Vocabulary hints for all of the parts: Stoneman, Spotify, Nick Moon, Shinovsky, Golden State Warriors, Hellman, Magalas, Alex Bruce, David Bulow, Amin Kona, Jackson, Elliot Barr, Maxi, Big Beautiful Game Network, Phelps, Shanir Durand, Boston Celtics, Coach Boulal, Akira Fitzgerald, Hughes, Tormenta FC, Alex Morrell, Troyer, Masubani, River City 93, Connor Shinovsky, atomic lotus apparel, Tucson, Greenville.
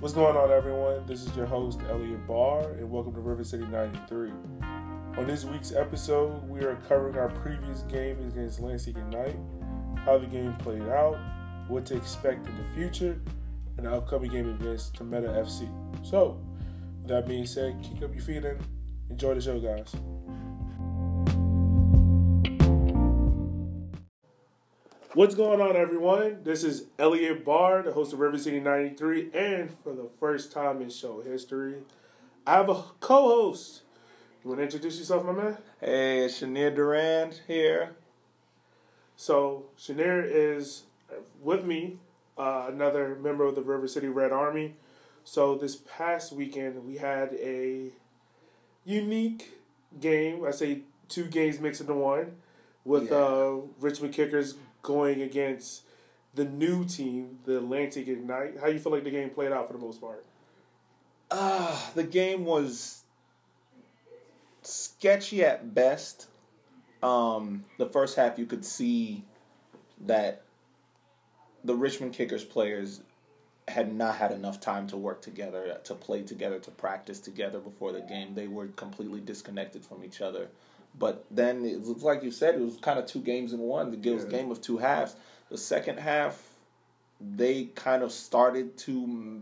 What's going on, everyone? This is your host, Elliot Barr, and welcome to River City 93. On this week's episode, we are covering our previous game against Lansing Ignite, how the game played out, what to expect in the future, and the upcoming game against Tormenta FC. So, with that being said, kick up your feet and enjoy the show, guys. What's going on, everyone? This is Elliot Barr, the host of River City 93, and for the first time in show history, I have a co-host. You want to introduce yourself, my man? Hey, Shanir Durand here. So, Shanir is with me, another member of the River City Red Army. So, this past weekend, we had a unique game. I say two games mixed into one with Richmond Kickers going against the new team, the Atlantic Ignite. How you feel like the game played out for the most part? The game was sketchy at best. The first half, you could see that the Richmond Kickers players had not had enough time to work together, to play together, to practice together before the game. They were completely disconnected from each other. But then, it was, like you said, it was kind of two games in one. It was a game of two halves. The second half, they kind of started to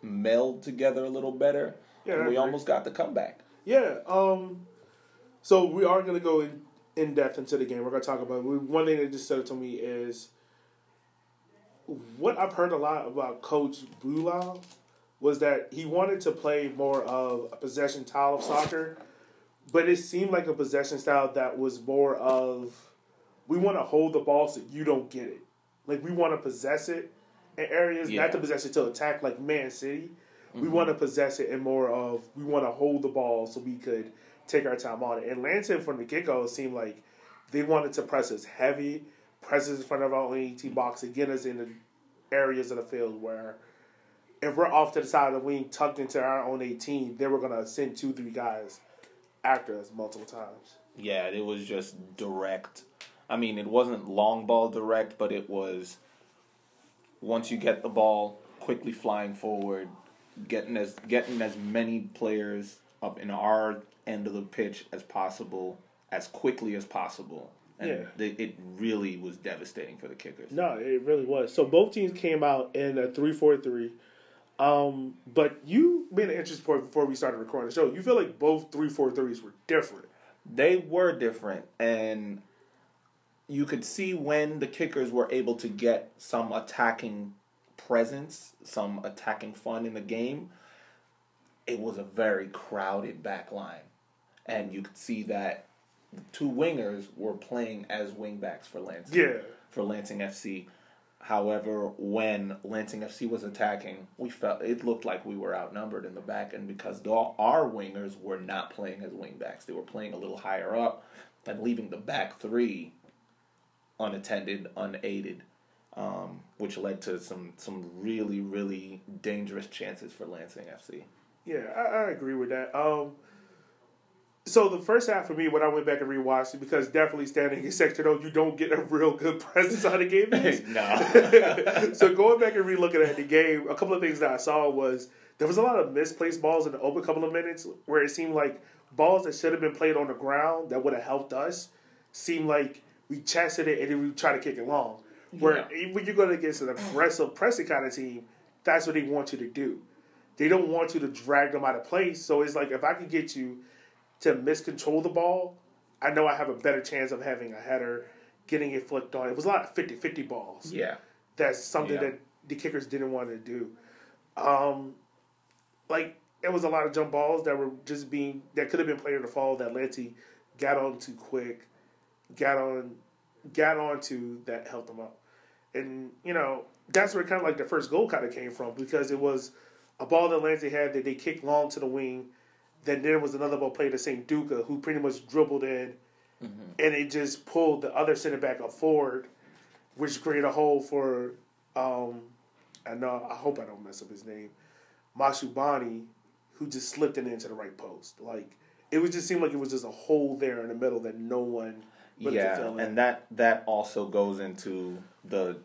meld together a little better. Yeah, and we almost got the comeback. Yeah. So, we are going to go in depth into the game. We're going to talk about it. One thing that just said it to me is what I've heard a lot about Coach Boulal was that he wanted to play more of a possession style of soccer. But it seemed like a possession style that was more of, we want to hold the ball so you don't get it. Like, we want to possess it in areas, not to possess it to attack like Man City. Mm-hmm. We want to possess it in more of, we want to hold the ball so we could take our time on it. And Lansing, from the get-go, seemed like they wanted to press us heavy, press us in front of our own 18 box, and get us in the areas of the field where if we're off to the side of the wing, tucked into our own 18, they were going to send 2-3 guys after us multiple times. Yeah, it was just direct. I mean, it wasn't long ball direct, but it was once you get the ball, quickly flying forward, getting as many players up in our end of the pitch as possible, as quickly as possible. And it really was devastating for the Kickers. No, it really was. So both teams came out in a 3-4-3. But you made an interesting point before we started recording the show. You feel like both 3-4-3s were different. They were different, and you could see when the Kickers were able to get some attacking presence, some attacking fun in the game. It was a very crowded back line, and you could see that the two wingers were playing as wingbacks for Lansing FC. However, when Lansing FC was attacking, we felt it looked like we were outnumbered in the back end because our wingers were not playing as wingbacks. They were playing a little higher up and leaving the back three unattended, unaided, which led to some really, really dangerous chances for Lansing FC. Yeah, I agree with that. So the first half for me, when I went back and rewatched it, because definitely standing in section O, you don't get a real good presence out of game. No. So going back and relooking at the game, a couple of things that I saw was there was a lot of misplaced balls in the open couple of minutes where it seemed like balls that should have been played on the ground that would have helped us seemed like we chested it and then we try to kick it long. When you go against an aggressive pressing kind of team, that's what they want you to do. They don't want you to drag them out of place. So it's like if I could get you to miscontrol the ball, I know I have a better chance of having a header, getting it flicked on. It was a lot of 50-50 balls. Yeah. That's something that the Kickers didn't want to do. It was a lot of jump balls that were just that could have been played in the fall that Lanty got on too quick, got on to that helped them out. And, that's where kind of like the first goal kind of came from because it was a ball that Lanty had that they kicked long to the wing. Then there was another ball played to St. Duca, who pretty much dribbled in, and it just pulled the other center back up forward, which created a hole for, I hope I don't mess up his name, Masubani, who just slipped it into the right post. Like, it was just seemed like it was just a hole there in the middle that no one really could fill in. And that also goes into the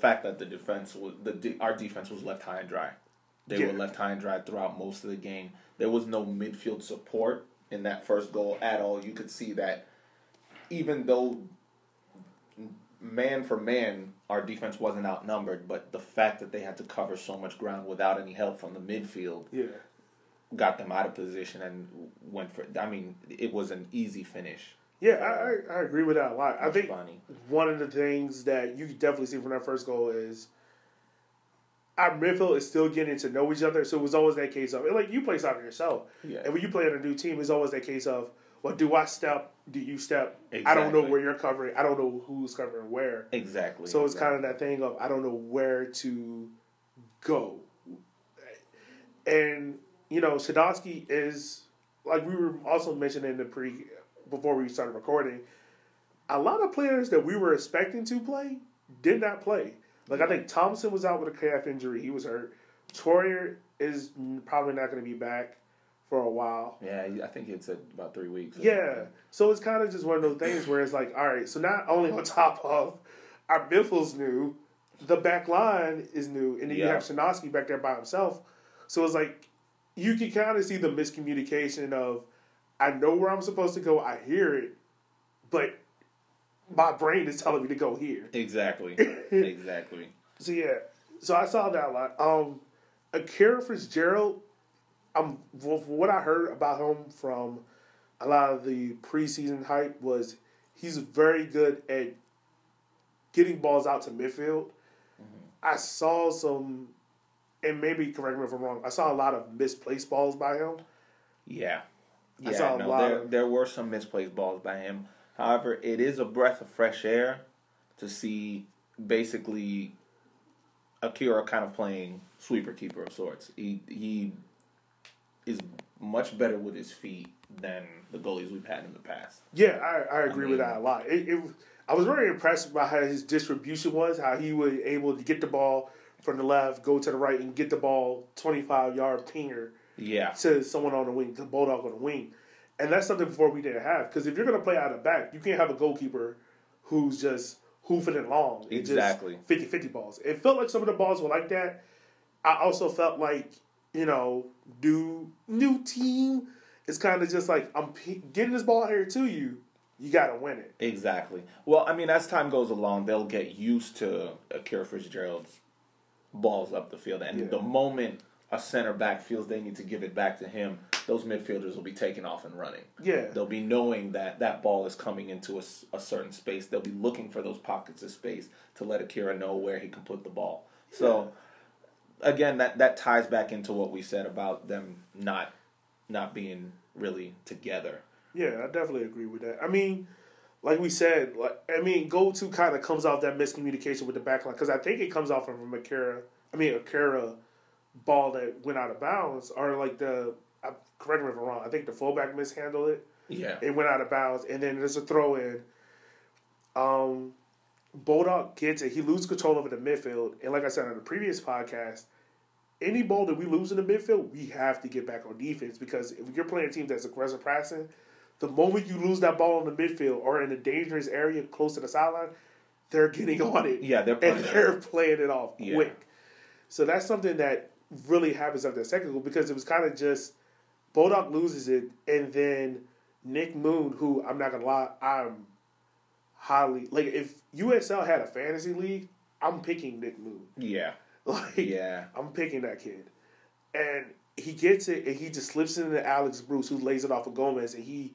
fact that our defense was left high and dry. They were left high and dry throughout most of the game. There was no midfield support in that first goal at all. You could see that even though man for man, our defense wasn't outnumbered, but the fact that they had to cover so much ground without any help from the midfield got them out of position and went for... I mean, it was an easy finish. Yeah, I agree with that a lot. I think one of the things that you definitely see from that first goal is our midfield is still getting to know each other, so it was always that case of... Like, you play soccer yourself, and when you play on a new team, it's always that case of, well, do I step? Do you step? Exactly. I don't know where you're covering. I don't know who's covering where. Exactly. So it's kind of that thing of, I don't know where to go. And, you know, Shinovsky is, like we were also mentioning in the before we started recording, a lot of players that we were expecting to play did not play. Like, I think Thompson was out with a calf injury. He was hurt. Troyer is probably not going to be back for a while. Yeah, I think it's about 3 weeks. Something. So it's kind of just one of those things where it's like, all right, so not only on top of our midfield's new, the back line is new, and then you have Shinovsky back there by himself. So it's like you can kind of see the miscommunication of, I know where I'm supposed to go, I hear it, but my brain is telling me to go here. Exactly. Exactly. So, yeah. So I saw that a lot. Akira Fitzgerald, from what I heard about him from a lot of the preseason hype was he's very good at getting balls out to midfield. Mm-hmm. I saw some, and maybe correct me if I'm wrong, I saw a lot of misplaced balls by him. Yeah, I saw a lot. There were some misplaced balls by him. However, it is a breath of fresh air to see basically Akira kind of playing sweeper keeper of sorts. He is much better with his feet than the goalies we've had in the past. Yeah, I agree with that a lot. I was very impressed by how his distribution was, how he was able to get the ball from the left, go to the right, and get the ball 25-yard pinger to someone on the wing, to Bulldog on the wing. And that's something before we didn't have. Because if you're going to play out of back, you can't have a goalkeeper who's just hoofing it long. Exactly. 50-50 balls. It felt like some of the balls were like that. I also felt like, you know, new team is kind of just like, I'm getting this ball here to you. You got to win it. Exactly. Well, I mean, as time goes along, they'll get used to Akira Fitzgerald's balls up the field. And the moment a center back feels they need to give it back to him, those midfielders will be taking off and running. Yeah. They'll be knowing that that ball is coming into a certain space. They'll be looking for those pockets of space to let Akira know where he can put the ball. So, again, that ties back into what we said about them not being really together. Yeah, I definitely agree with that. I mean, like we said, goal two kind of comes off that miscommunication with the back line, because I think it comes off from Akira ball that went out of bounds, or like the... correct me if I'm wrong, I think the fullback mishandled it. Yeah. It went out of bounds, and then there's a throw-in. Bulldog gets it. He loses control over the midfield, and like I said on the previous podcast, any ball that we lose in the midfield, we have to get back on defense, because if you're playing a team that's aggressive pressing, the moment you lose that ball in the midfield or in a dangerous area close to the sideline, they're getting on it. Yeah, they're playing it off quick. So that's something that really happens after the second goal, because it was kind of just Bulldog loses it, and then Nick Moon, who, I'm not going to lie, I'm highly... Like, if USL had a fantasy league, I'm picking Nick Moon. Yeah. I'm picking that kid. And he gets it, and he just slips it into Alex Bruce, who lays it off of Gomez, and he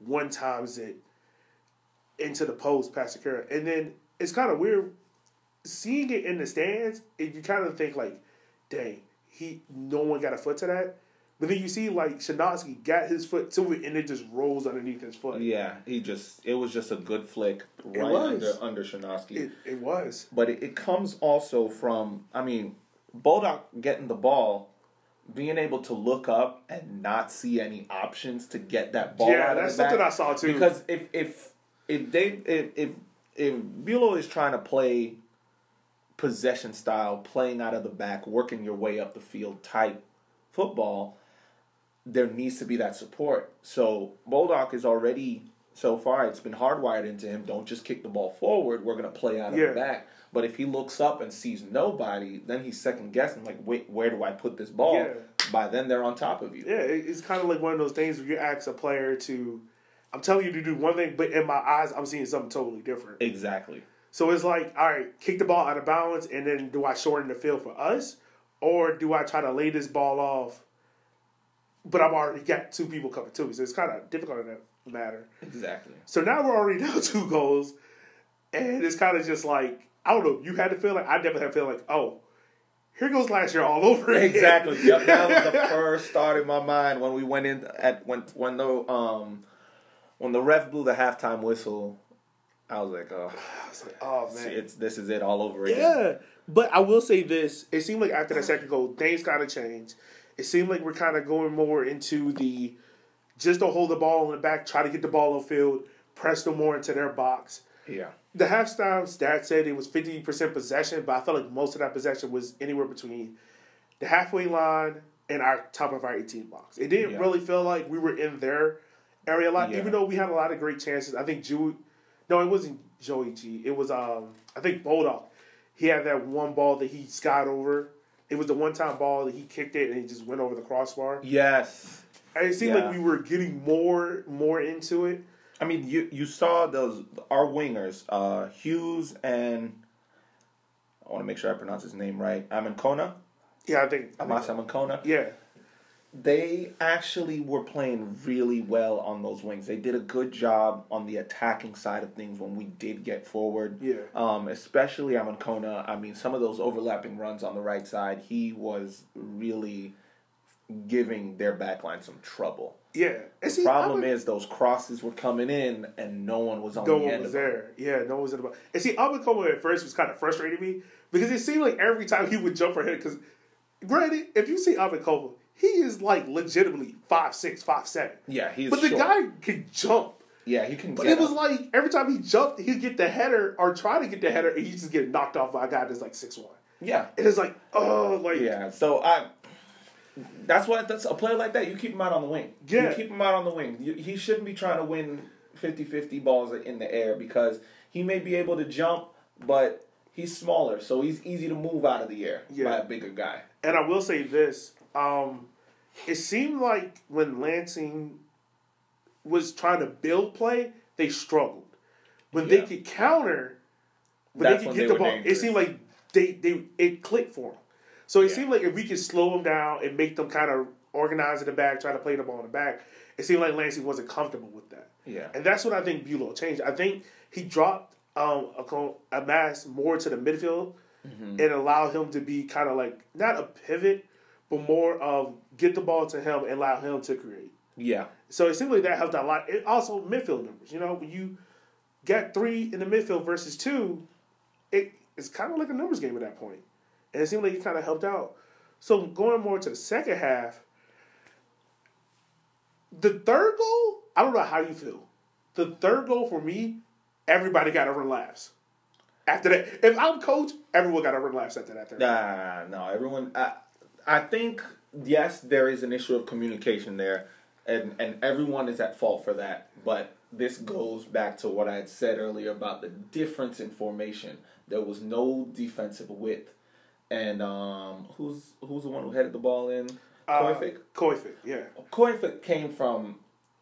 one-times it into the post past Akira. And then it's kind of weird seeing it in the stands, and you kind of think, like, dang, no one got a foot to that. But then you see, like, Shinovsky got his foot to it, and it just rolls underneath his foot. Yeah, it was just a good flick right under Shinovsky. It was. But it comes also from, I mean, Bulldog getting the ball, being able to look up and not see any options to get that ball out of the back. Yeah, that's something I saw, too. Because if Bulow is trying to play possession style, playing out of the back, working your way up the field type football, there needs to be that support. So Bulldog is already so far it's been hardwired into him, don't just kick the ball forward, we're going to play out of the back. But if he looks up and sees nobody, then he's second-guessing, like, wait, where do I put this ball? Yeah. By then, they're on top of you. Yeah, it's kind of like one of those things where you ask a player to, I'm telling you to do one thing, but in my eyes, I'm seeing something totally different. Exactly. So it's like, all right, kick the ball out of bounds, and then do I shorten the field for us? Or do I try to lay this ball off, but I've already got two people coming to me? So it's kind of difficult in that matter. Exactly. So now we're already down 2 goals, and it's kind of just like, I don't know. You had to feel like, I never had to feel like, oh, here goes last year all over again. Exactly. Yep. That was the first thought in my mind when we went in at when the ref blew the halftime whistle. I was like, oh man, this is it all over again. Yeah, but I will say this: it seemed like after that second goal, things kind of changed. It seemed like we're kind of going more into the just don't hold the ball in the back, try to get the ball upfield, press them more into their box. Yeah. The halftime stats said it was 50% possession, but I felt like most of that possession was anywhere between the halfway line and our top of our 18 box. It didn't really feel like we were in their area a lot, even though we had a lot of great chances. I think it wasn't Joey G. It was, I think, Bulldog. He had that one ball that he skied over. It was the one-time ball that he kicked it and it just went over the crossbar. Yes. And it seemed like we were getting more into it. I mean, you saw our wingers, Hughes and I want to make sure I pronounce his name right, Amin Kona. Yeah, I think Amin Kona. Yeah. They actually were playing really well on those wings. They did a good job on the attacking side of things when we did get forward. Yeah. Especially Amin Kona. I mean, some of those overlapping runs on the right side, he was really giving their backline some trouble. Yeah. The problem is those crosses were coming in and no one was on the end of them. No one was there. Yeah, no one was in the box. And see, Amin Kona at first was kind of frustrating me because it seemed like every time he would jump for him, because granted, if you see Amin Kona, he is like legitimately 5'6", 5'7". Yeah, he's short. But the guy can jump. Yeah, he can jump. But it was like every time he jumped, he'd get the header or try to get the header and he'd just get knocked off by a guy that's like 6'1". Yeah. And it's like, oh, like... Yeah, so That's a player like that, you keep him out on the wing. Yeah. You keep him out on the wing. He shouldn't be trying to win 50-50 balls in the air because he may be able to jump, but he's smaller, so he's easy to move out of the air by a bigger guy. And I will say this. It seemed like when Lansing was trying to build play, they struggled. When they could counter, when they could get the ball, dangerous. It seemed like it clicked for them. So it seemed like if we could slow them down and make them kind of organize in the back, try to play the ball in the back, it seemed like Lansing wasn't comfortable with that. Yeah. And that's what I think Bulow changed. I think he dropped Amass more to the midfield and allowed him to be kind of like, not a pivot, but more of get the ball to him and allow him to create. Yeah. So it seemed like that helped a lot. It also midfield numbers. You know, when you get 3 in the midfield versus 2, it's kind of like a numbers game at that point. And it seemed like he kind of helped out. So going more to the second half, the third goal, I don't know how you feel. The third goal for me, everybody got over laps. After that, if I'm coach, everyone got over laps after that third goal. No, everyone. I think, yes, there is an issue of communication there. And everyone is at fault for that. But this goes back to what I had said earlier about the difference in formation. There was no defensive width. And who's the one who headed the ball in? Koifik? Koifik, yeah. Koifik came from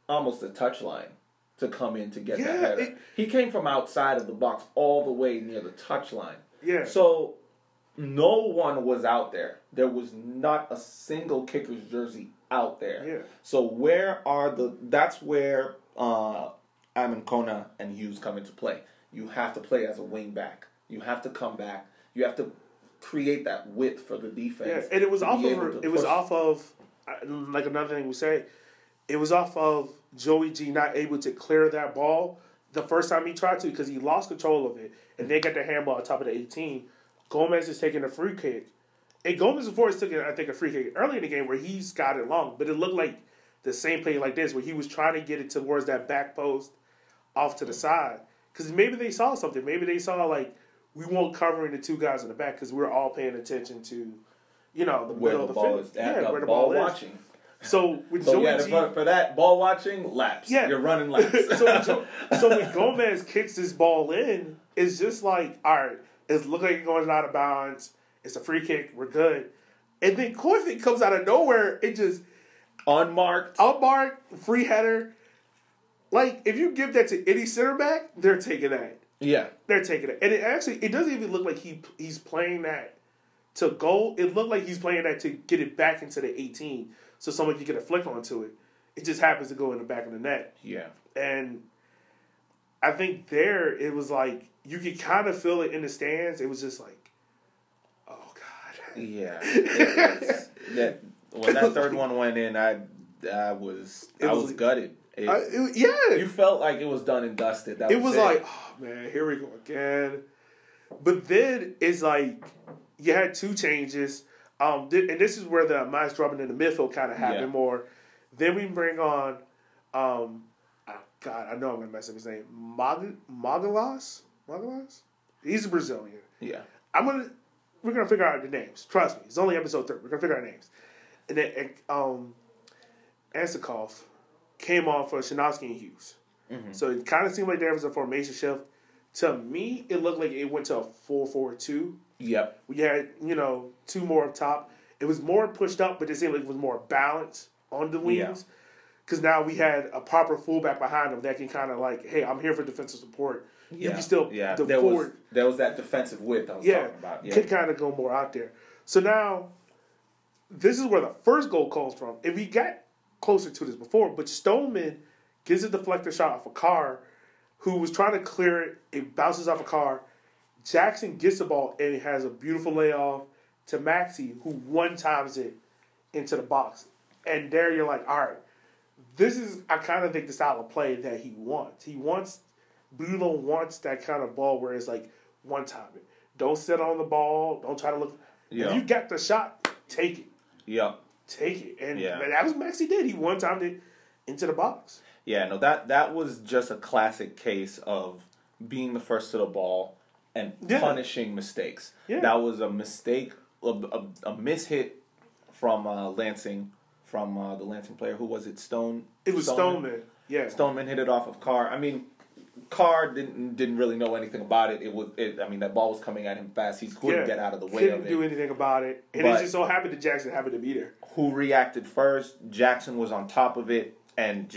almost the touchline to come in to get that header. He came from outside of the box all the way near the touchline. Yeah. So no one was out there. There was not a single Kickers jersey out there. Yeah. So that's where Amin Kona and Hughes come into play. You have to play as a wing back. You have to come back. You have to create that width for the defense. Yeah, and it was off of another thing we say, it was off of Joey G not able to clear that ball the first time he tried to because he lost control of it, and they got the handball on top of the 18. Gomez is taking a free kick. And Gomez before is taking, I think, a free kick early in the game where he's got it long, but it looked like the same play like this where he was trying to get it towards that back post off to the side because maybe they saw something. Maybe they saw, like, we weren't covering the 2 guys in the back because we were all paying attention to, you know, the middle of the field. Where the ball is. So with Joey G, for that ball watching laps, you're running laps. so when Gomez kicks this ball in, it's just like, all right, it's looking like it's going out of bounds. It's a free kick. We're good. And then Koifik comes out of nowhere. It just unmarked free header. Like, if you give that to any center back, they're taking that. Yeah, they're taking it, and it actually it doesn't even look like he's playing that to goal. It looked like he's playing that to get it back into the 18, so someone could get a flick onto it. It just happens to go in the back of the net. Yeah, and I think there it was like you could kind of feel it in the stands. It was just like, oh God. Yeah, it was, when that third one went in, I was gutted. You felt like it was done and dusted. It was like, oh man, here we go again. But then it's like you had two changes, and this is where the minds dropping in the midfield kind of happened more. Then we bring on, I know I'm gonna mess up his name, Magalas. He's a Brazilian. Yeah, we're gonna figure out the names. Trust me, it's only episode 3. We're gonna figure out names. And then Ansikoff came on for Shinovsky and Hughes. Mm-hmm. So it kind of seemed like there was a formation shift. To me, it looked like it went to a 4-4-2. Yep. We had, two more up top. It was more pushed up, but it seemed like it was more balanced on the wings. Because now we had a proper fullback behind him that can kind of like, hey, I'm here for defensive support. Yeah. You can still there was that defensive width I was talking about. Yeah. Could kind of go more out there. So now, this is where the first goal comes from. If we got closer to this before, but Stoneman gives a deflector shot off a Carr who was trying to clear it. It bounces off a Carr. Jackson gets the ball and it has a beautiful layoff to Maxi, who one-times it into the box. And there you're like, all right, this is, I kind of think, the style of play that he wants. Bulow wants that kind of ball where it's like, one-time it. Don't sit on the ball. Don't try to look. Yeah. If you got the shot, take it. Yeah. Take it. And that was Maxi did. He one-timed it into the box. Yeah, no, that was just a classic case of being the first to the ball and punishing mistakes. Yeah. That was a mistake, a mishit from Lansing, from the Lansing player. Who was it? It was Stoneman. Yeah. Stoneman hit it off of Carr. I mean, Carr didn't really know anything about it. That ball was coming at him fast. He couldn't get out of the way of it. Didn't do anything about it. And it just so happened that Jackson happened to be there. Who reacted first? Jackson was on top of it, and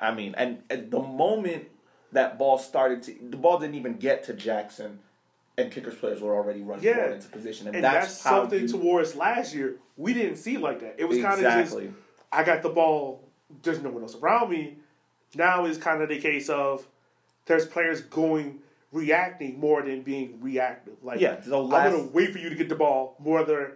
and at the moment that ball started the ball didn't even get to Jackson, and Kickers players were already running forward into position. And that's how something towards last year we didn't see like that. It was kind of just, I got the ball, there's no one else around me. Now is kind of the case of there's players reacting more than being reactive. Like, I'm going to wait for you to get the ball more than,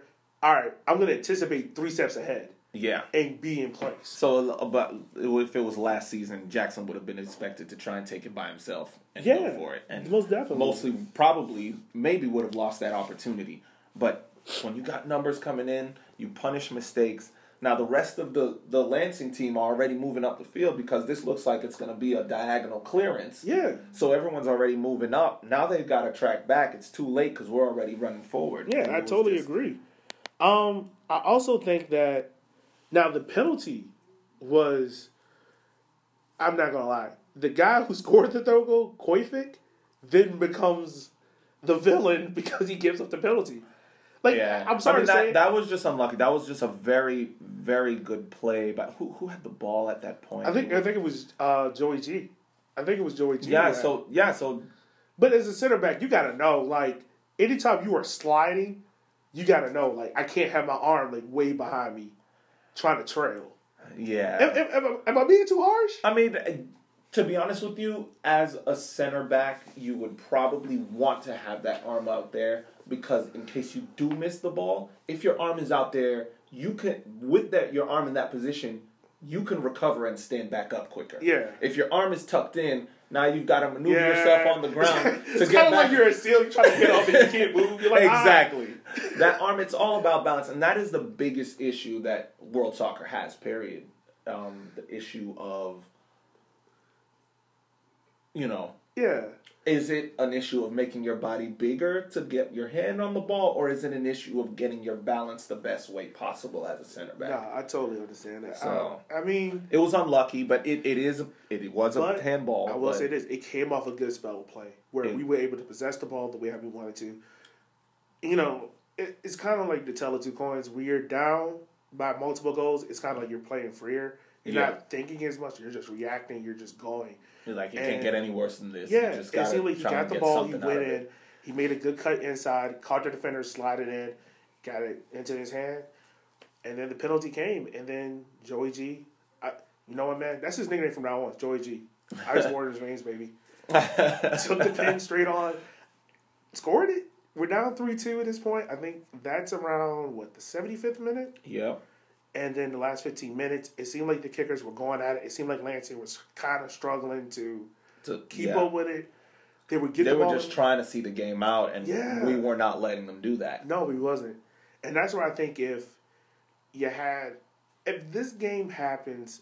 all right, I'm going to anticipate 3 steps ahead. Yeah. And be in place. So, but if it was last season, Jackson would have been expected to try and take it by himself and go for it. And most definitely. Mostly, probably, maybe would have lost that opportunity. But when you got numbers coming in, you punish mistakes. Now, the rest of the Lansing team are already moving up the field because this looks like it's going to be a diagonal clearance. Yeah. So everyone's already moving up. Now they've got to track back. It's too late because we're already running forward. Yeah, I totally agree. I also think that now the penalty was, I'm not going to lie, the guy who scored the third goal, Koifik, then becomes the villain because he gives up the penalty. Like, yeah. I'm sorry to say that was just unlucky. That was just a very, very good play. But who had the ball at that point? I think it was Joey G. Yeah. But as a center back, you gotta know. Like, anytime you are sliding, you gotta know. Like, I can't have my arm like way behind me, trying to trail. Yeah. Am I being too harsh? I mean, to be honest with you, as a center back, you would probably want to have that arm out there. Because in case you do miss the ball, if your arm is out there, you can, with that your arm in that position, you can recover and stand back up quicker. Yeah. If your arm is tucked in, now you've got to maneuver yourself on the ground. It's kind of like you're a seal, you're trying to get up and you can't move. You're like, exactly. That arm, it's all about balance. And that is the biggest issue that world soccer has, period. The issue of, Yeah. Is it an issue of making your body bigger to get your hand on the ball, or is it an issue of getting your balance the best way possible as a center back? Nah, I totally understand that. So, I mean... It was unlucky, but it was a handball. I will say this. It came off a good spell of play where we were able to possess the ball the way we wanted to. You know, it's kind of like the tell of two coins. When you're down by multiple goals, it's kind of like you're playing freer. You're not thinking as much. You're just reacting. You're just going. You're like, you can't get any worse than this. Yeah, just it seemed like he got the ball. He went in. He made a good cut inside, caught the defender, slid it in, got it into his hand, and then the penalty came. And then Joey G, you know what, man? That's his nickname from now on, Joey G. I just wore his reins, baby. Took the pin straight on, scored it. We're down 3-2 at this point. I think that's around, the 75th minute? Yeah. And then the last 15 minutes, it seemed like the Kickers were going at it. It seemed like Lansing was kind of struggling to keep up with it. They were getting. They were just trying to see the game out, and we were not letting them do that. No, we wasn't. And that's where I think if this game happens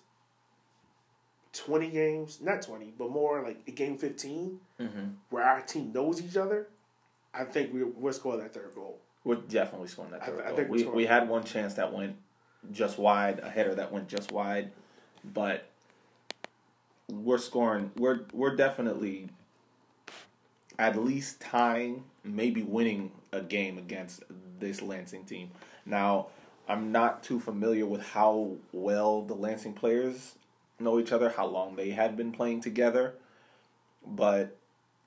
20 games, not 20, but more like game 15, where our team knows each other, I think we'll score that third goal. We're definitely scoring that third goal. I think we had one chance that went just wide, a header that went just wide, but we're scoring. We're definitely at least tying, maybe winning a game against this Lansing team. Now, I'm not too familiar with how well the Lansing players know each other, how long they had been playing together, but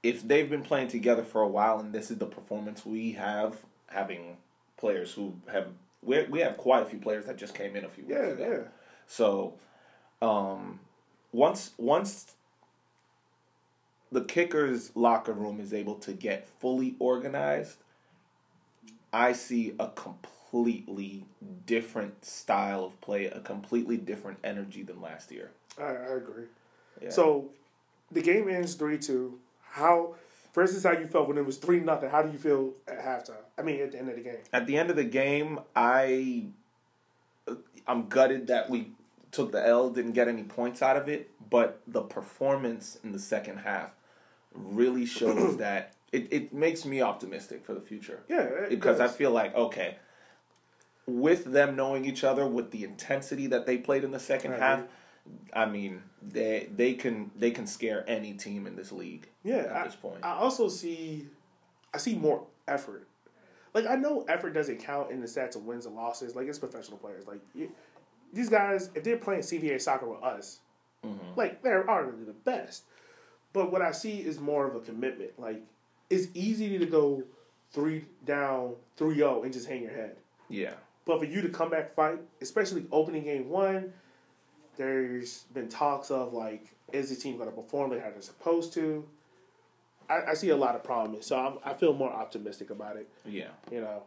if they've been playing together for a while and this is the performance we have, having players who have... We have quite a few players that just came in a few weeks ago. Yeah. So, once the Kickers' locker room is able to get fully organized, I see a completely different style of play, a completely different energy than last year. I agree. Yeah. So, the game ends 3-2. How you felt when it was 3-0. How do you feel at halftime? I mean, at the end of the game. At the end of the game, I'm gutted that we took the L, didn't get any points out of it, but the performance in the second half really shows that it makes me optimistic for the future. Yeah, because does. I feel like, okay, with them knowing each other, with the intensity that they played in the second half, I mean, they can scare any team in this league. Yeah, at this point. I also see more effort. Like, I know effort doesn't count in the stats of wins and losses. Like, it's professional players. Like, these guys, if they're playing CBA soccer with us, they're already the best. But what I see is more of a commitment. Like, it's easy to go 3-0 and just hang your head. Yeah. But for you to come back fight, especially opening game one. There's been talks of, is the team going to perform like how they're supposed to? I see a lot of promise, so I feel more optimistic about it. Yeah. You know.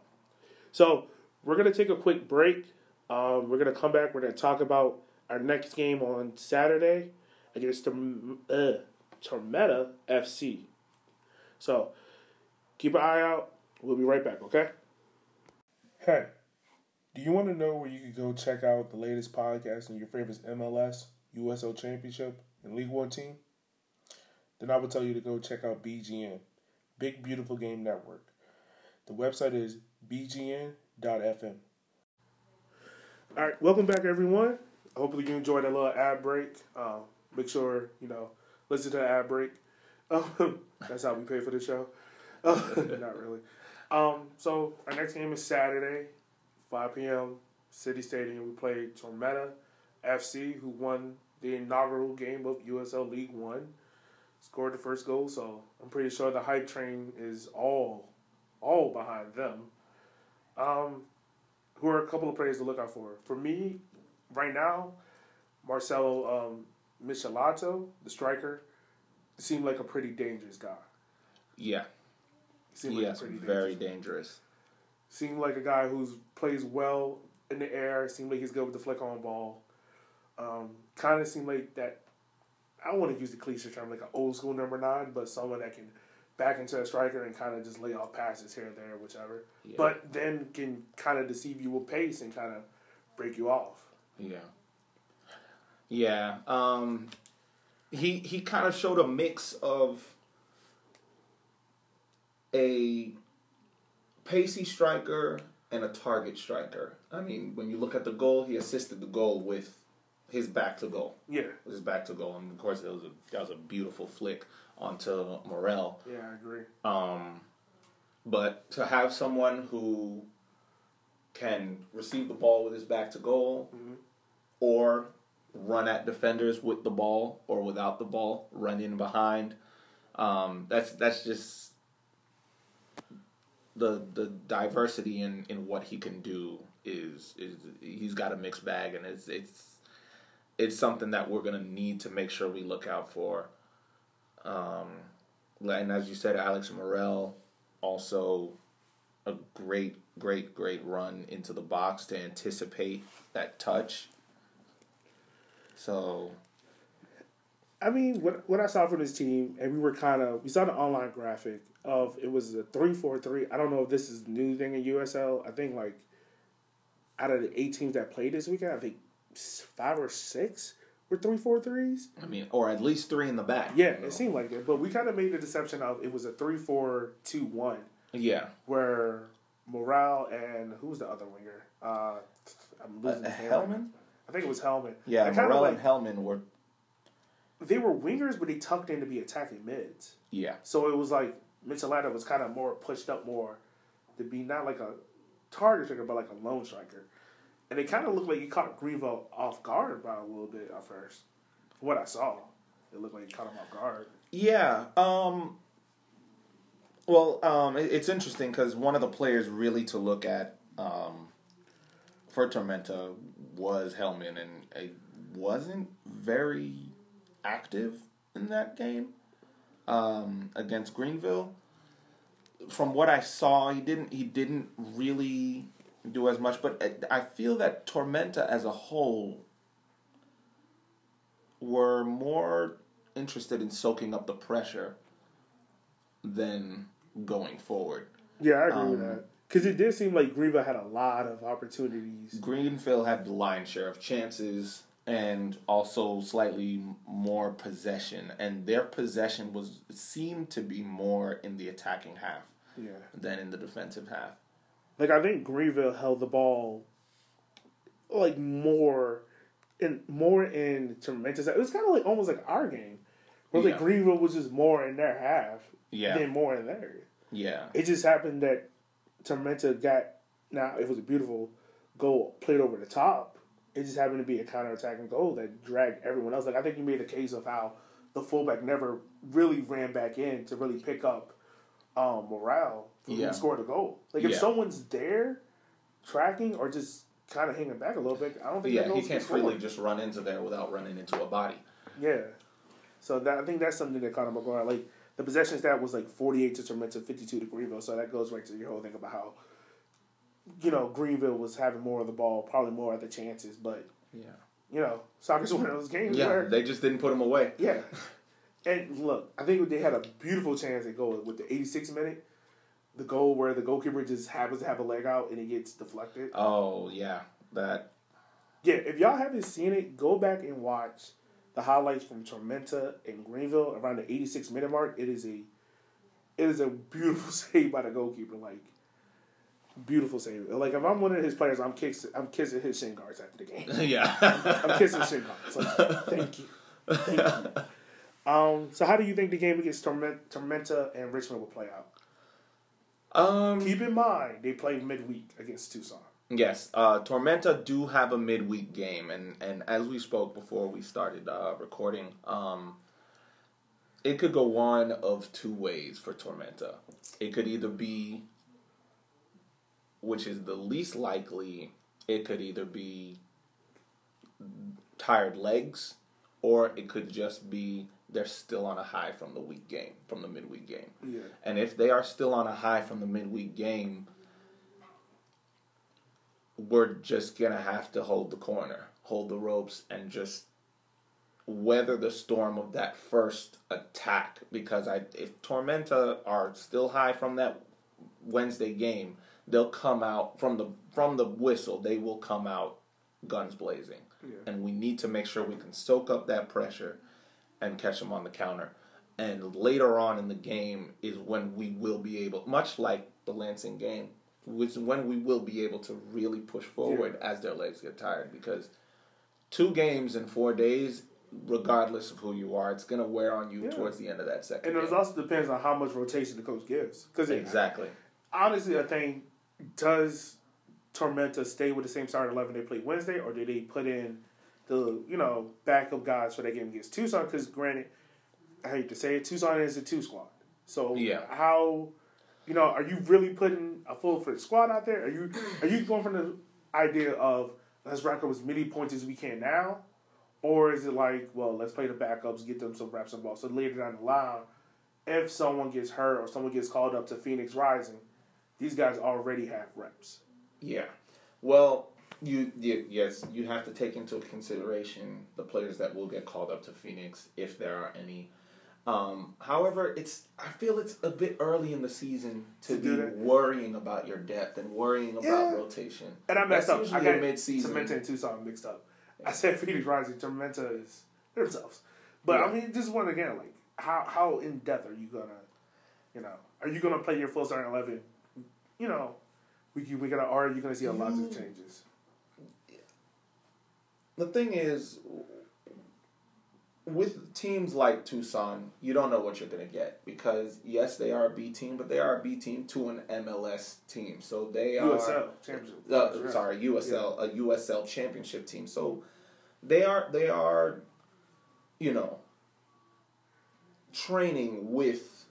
So, we're going to take a quick break. We're going to come back. We're going to talk about our next game on Saturday against Tormenta FC. So, keep an eye out. We'll be right back, okay? Hey. Do you want to know where you can go check out the latest podcast on your favorite MLS, USL Championship, and League One team? Then I would tell you to go check out BGN, Big Beautiful Game Network. The website is bgn.fm. All right, welcome back, everyone. Hopefully you enjoyed that little ad break. Make sure, listen to the ad break. That's how we pay for the show. Not really. So our next game is Saturday. 5 p.m., City Stadium, we played Tormenta FC, who won the inaugural game of USL League One, scored the first goal, so I'm pretty sure the hype train is all behind them, who are a couple of players to look out for. For me, right now, Marcelo Michelato, the striker, seemed like a pretty dangerous guy. Yeah. Very dangerous. Seemed like a guy who plays well in the air. Seemed like he's good with the flick-on ball. Kind of seemed like that, I don't want to use the cliche term, like an old-school number 9, but someone that can back into a striker and kind of just lay off passes here and there, whichever. Yeah. But then can kind of deceive you with pace and kind of break you off. Yeah. Yeah. He kind of showed a mix of a pacey striker and a target striker. I mean, when you look at the goal, he assisted the goal with his back to goal. Yeah. His back to goal. And, of course, that was a beautiful flick onto Morrell. Yeah, I agree. But to have someone who can receive the ball with his back to goal, mm-hmm. or run at defenders with the ball or without the ball, run in behind. That's just the diversity in what he can do is he's got a mixed bag, and it's something that we're gonna need to make sure we look out for. And as you said, Alex Morrell also a great run into the box to anticipate that touch. So, I mean, what I saw from this team, and we saw the online graphic of it was a 3-4-3. I don't know if this is the new thing in USL. I think, like, out of the 8 teams that played this weekend, I think 5 or 6 were 3-4-3s. I mean, or at least 3 in the back. Yeah, it seemed like it. But we kind of made the deception of it was a 3-4-2-1. Yeah. Where Morrell and who's the other winger? I'm losing his name. Hellman? I think it was Hellman. Yeah, Morrell and Hellman were... They were wingers, but they tucked in to be attacking mids. Yeah. So it was like Michelato was kind of more pushed up more to be not like a target striker, but like a lone striker. And it kind of looked like he caught Greenville off guard by a little bit at first. From what I saw, it looked like he caught him off guard. Yeah. It's interesting because one of the players really to look at for Tormenta was Hellman, and it wasn't very active in that game against Greenville. From what I saw, he didn't really do as much, but I feel that Tormenta as a whole were more interested in soaking up the pressure than going forward. Yeah, I agree with that. Because it did seem like Greenville had a lot of opportunities. Greenville had the lion's share of chances and also slightly more possession. And their possession seemed to be more in the attacking half than in the defensive half. Like, I think Greenville held the ball, like, more in Tormenta's. It was kind of like almost like our game. Where, like, Greenville was just more in their half than more in theirs. Yeah. It just happened that Tormenta it was a beautiful goal played over the top. It just happened to be a counter-attacking goal that dragged everyone else. Like, I think you made a case of how the fullback never really ran back in to really pick up Morrell and score the goal. Like, if someone's there tracking or just kind of hanging back a little bit, I don't think that goes. He can't freely just run into there without running into a body. Yeah. So I think that's something that Conor McGuire, like, the possession stat was like 48 to Tormenta, 52 to Greenville. So that goes right to your whole thing about how, you know, Greenville was having more of the ball, probably more of the chances. But, you know, soccer's one of those games where... they just didn't put them away. Yeah. And look, I think they had a beautiful chance at goal with the 86th minute. The goal where the goalkeeper just happens to have a leg out and it gets deflected. Oh, yeah. That. Yeah, if y'all haven't seen it, go back and watch the highlights from Tormenta and Greenville around the 86-minute mark. It is a beautiful save by the goalkeeper. Like, beautiful save. Like, if I'm one of his players, I'm kissing his shin guards after the game. Yeah, I'm kissing shin guards. Like, thank you. So, how do you think the game against Tormenta and Richmond will play out? Keep in mind they play midweek against Tucson. Yes, Tormenta do have a midweek game, and as we spoke before we started recording, it could go one of two ways for Tormenta. It could either be, which is the least likely, it could either be tired legs, or it could just be they're still on a high from the midweek game. Yeah. And if they are still on a high from the midweek game, we're just going to have to hold the corner, hold the ropes, and just weather the storm of that first attack. Because if Tormenta are still high from that Wednesday game, they'll come out from the whistle. They will come out guns blazing. Yeah. And we need to make sure we can soak up that pressure and catch them on the counter. And later on in the game is when we will be able, much like the Lansing game, which when we will be able to really push forward as their legs get tired. Because 2 games in 4 days, regardless of who you are, it's going to wear on you towards the end of that second. And it also depends on how much rotation the coach gives. Exactly. Honestly, I think, does Tormenta stay with the same starting 11 they played Wednesday, or do they put in the, you know, backup guys for that game against Tucson? Because granted, I hate to say it, Tucson is a 2 squad. So how, you know, are you really putting a full fit squad out there? Are you going from the idea of let's rack up as many points as we can now, or is it like, well, let's play the backups, get them some reps and balls, so later down the line, if someone gets hurt or someone gets called up to Phoenix Rising, these guys already have reps. Yeah, well, you have to take into consideration the players that will get called up to Phoenix, if there are any. However, I feel it's a bit early in the season to be worrying about your depth and worrying about rotation. And I messed up. I got mid-season. Tormenta and Tucson mixed up. Yeah. I said Phoenix Rising, Tormenta is themselves. But I mean, just one again, like how in depth are you gonna, are you gonna play your full starting 11? You know, are you gonna see a lot of changes? The thing is, with teams like Tucson, you don't know what you're going to get. Because, yes, they are a B team, but they are a B team to an MLS team. So they are... USL championship. A USL championship team. So they are, you know, training with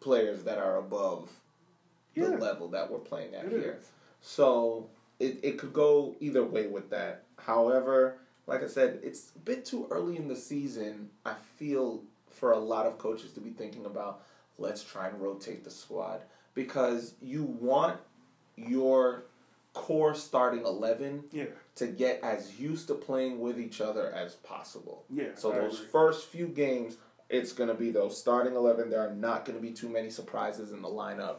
players that are above the level that we're playing at here. So it could go either way with that. However, like I said, it's a bit too early in the season, I feel, for a lot of coaches to be thinking about, let's try and rotate the squad. Because you want your core starting 11 to get as used to playing with each other as possible. Yeah, so those first few games, it's going to be those starting 11. There are not going to be too many surprises in the lineup.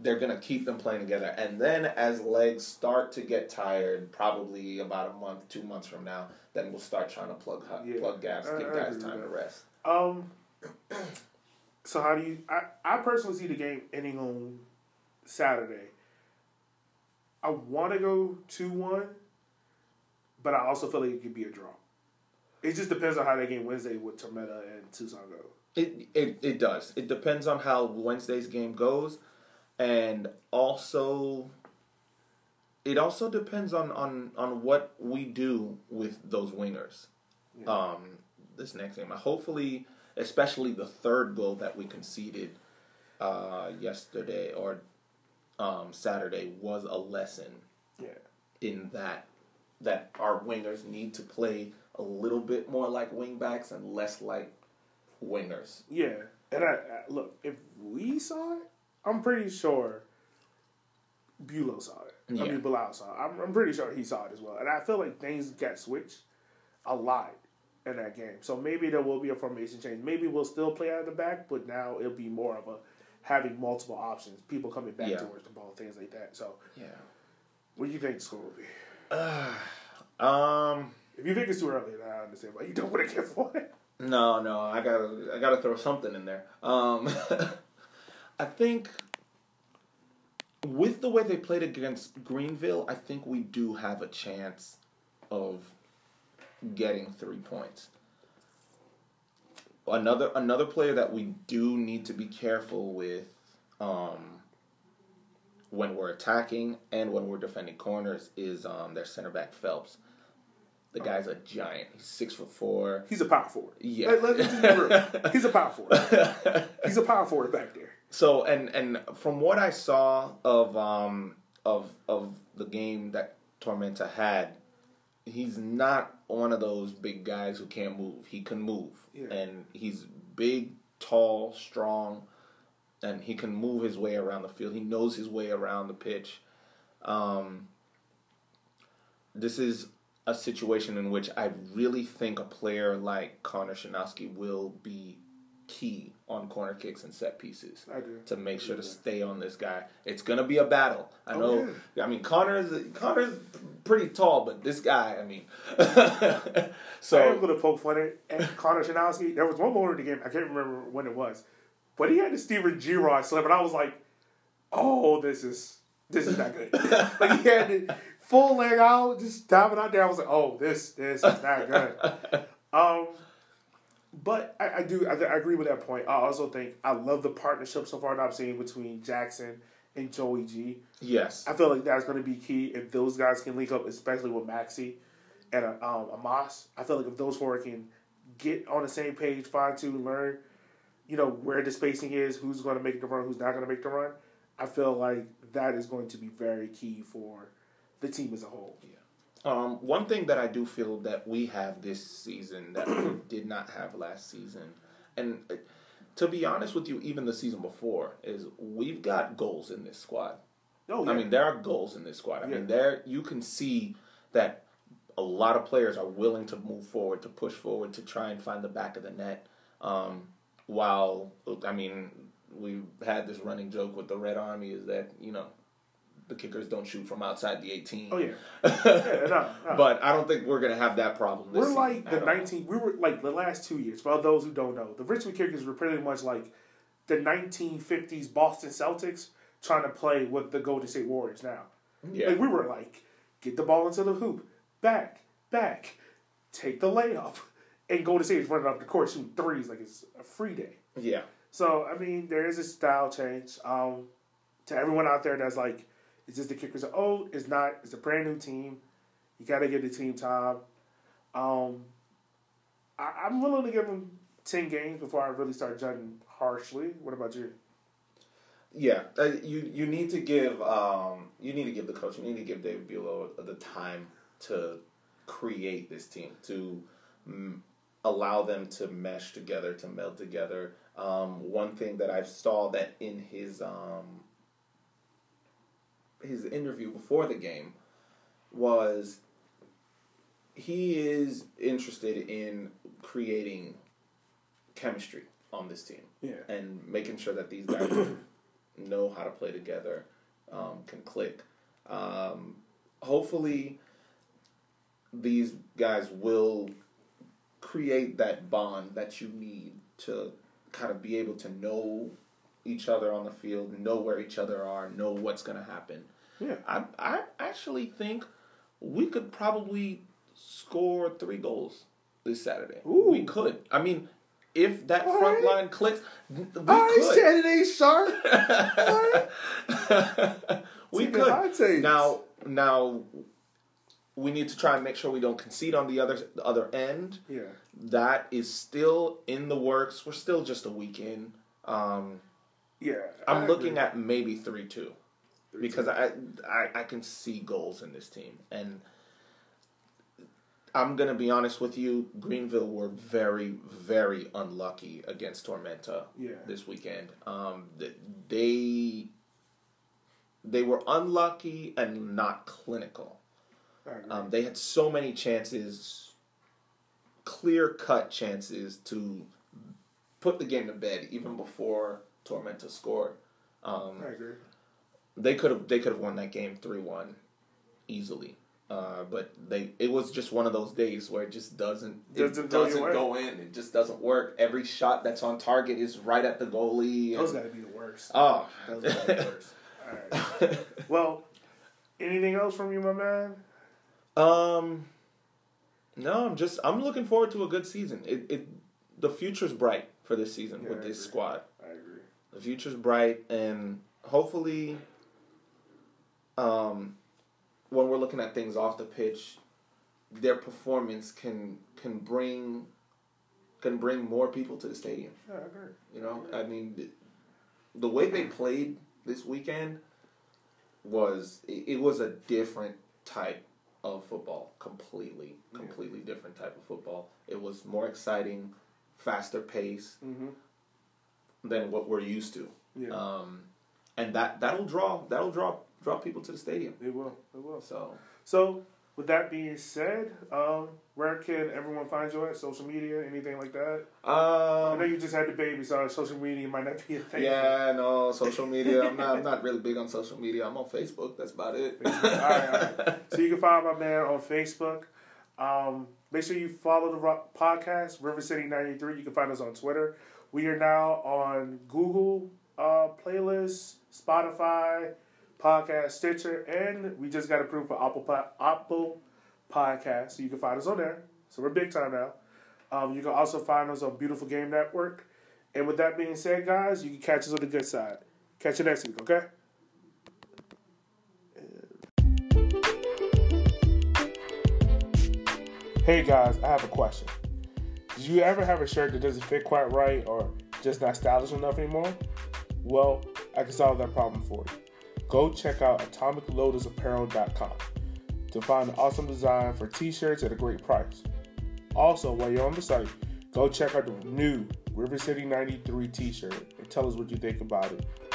They're going to keep them playing together. And then as legs start to get tired, probably about a month, 2 months from now, then we'll start trying to plug gaps, give guys time to rest. So how do you... I personally see the game ending on Saturday. I want to go 2-1, but I also feel like it could be a draw. It just depends on how that game Wednesday with Tormenta and Tucson goes. It does. It depends on how Wednesday's game goes. And also, it also depends on what we do with those wingers. Yeah. This next game, hopefully, especially the third goal that we conceded yesterday or Saturday was a lesson in that our wingers need to play a little bit more like wingbacks and less like wingers. Yeah, and I look, if we saw it, I'm pretty sure Bulow saw it. I mean, Bulow saw it. I'm pretty sure he saw it as well. And I feel like things got switched a lot in that game. So maybe there will be a formation change. Maybe we'll still play out of the back, but now it'll be more of a having multiple options, people coming back towards the ball, things like that. So what do you think the score will be? If you think it's too early, then I understand why you don't want to get for it. No, I gotta throw something in there. I think with the way they played against Greenville, I think we do have a chance of getting 3 points. Another player that we do need to be careful with when we're attacking and when we're defending corners is their center back Phelps. The guy's a giant. He's 6'4". He's a power forward. Yeah. Let's just be real. He's a power forward. He's a power forward back there. So and from what I saw of the game that Tormenta had, he's not one of those big guys who can't move. He can move. Yeah. And he's big, tall, strong, and he can move his way around the field. He knows his way around the pitch. This is a situation in which I really think a player like Connor Shinovsky will be key on corner kicks and set pieces. I do. To make sure to stay on this guy. It's going to be a battle. I know. Yeah. I mean, Connor's pretty tall, but this guy, I mean. So I am going to poke fun at Connor Shinovsky. There was one moment in the game, I can't remember when it was, but he had the Steven Gerrard slip, and I was like, oh, this is not good. Like, he had the full leg out, just diving out there. I was like, oh, this is not good. But I agree with that point. I also think I love the partnership so far that I've seen between Jackson and Joey G. Yes. I feel like that's going to be key if those guys can link up, especially with Maxi and Amos. I feel like if those four can get on the same page, learn, where the spacing is, who's going to make the run, who's not going to make the run, I feel like that is going to be very key for the team as a whole. Yeah. One thing that I do feel that we have this season that we did not have last season, and to be honest with you, even the season before, is we've got goals in this squad. Oh, yeah. I mean, there are goals in this squad. I mean, there you can see that a lot of players are willing to move forward, to push forward, to try and find the back of the net. We've had this running joke with the Red Army is that, the kickers don't shoot from outside the 18. Oh, yeah. No. But I don't think we're going to have that problem this season. We're like the 19th. We were like the last 2 years. For those who don't know, the Richmond Kickers were pretty much like the 1950s Boston Celtics trying to play with the Golden State Warriors now. Yeah. Like, we were like, get the ball into the hoop, back, take the layup. And Golden State is running off the court shooting threes like it's a free day. Yeah. So, I mean, there is a style change. To everyone out there that's like, it's just the kickers are old. It's not. It's a brand new team. You got to give the team time. I'm willing to give them 10 games before I really start judging harshly. What about you? Yeah, you need to give the coach, you need to give David Bulow the time to create this team, to allow them to mesh together, to meld together. One thing that I saw that in his interview before the game was he is interested in creating chemistry on this team and making sure that these guys know how to play together, can click. Hopefully these guys will create that bond that you need to kind of be able to know each other on the field, know where each other are, know what's going to happen. Yeah, I actually think we could probably score 3 goals this Saturday. Ooh. We could. I mean, if that front line clicks, we could. Saturday, sharp. We could. Now, we need to try and make sure we don't concede on the other end. Yeah, that is still in the works. We're still just a week in. Yeah, I'm looking at maybe 3-2 because I can see goals in this team. And I'm going to be honest with you, Greenville were very, very unlucky against Tormenta this weekend. They were unlucky and not clinical. They had so many chances, clear-cut chances to put the game to bed even before Tormenta scored. I agree. They could have won that game 3-1 easily, but it was just one of those days where it just doesn't go in. It just doesn't work. Every shot that's on target is right at the goalie. Those gotta be the worst. Oh, those gotta be the worst. All right. Well, anything else from you, my man? No. I'm looking forward to a good season. The future's bright for this season with this squad. The future's bright, and hopefully when we're looking at things off the pitch, their performance can bring more people to the stadium. Yeah, I agree. I mean, the way they played this weekend was it was a different type of football, completely different type of football. It was more exciting, faster pace. Mm-hmm. Than what we're used to, and that'll draw people to the stadium. It will. So With that being said, where can everyone find you at? Social media, anything like that? I know you just had the baby, so social media might not be a thing. Yeah, no, social media. I'm not really big on social media. I'm on Facebook. That's about it. Facebook. All right. So you can find my man on Facebook. Make sure you follow the podcast, River City 93. You can find us on Twitter. We are now on Google playlists, Spotify, Podcast, Stitcher, and we just got approved for Apple Podcast, so you can find us on there. So we're big time now. You can also find us on Beautiful Game Network. And with that being said, guys, you can catch us on the good side. Catch you next week, okay? Hey, guys, I have a question. Did you ever have a shirt that doesn't fit quite right or just not stylish enough anymore? Well, I can solve that problem for you. Go check out AtomicLotusApparel.com to find an awesome design for t-shirts at a great price. Also, while you're on the site, go check out the new River City 93 t-shirt and tell us what you think about it.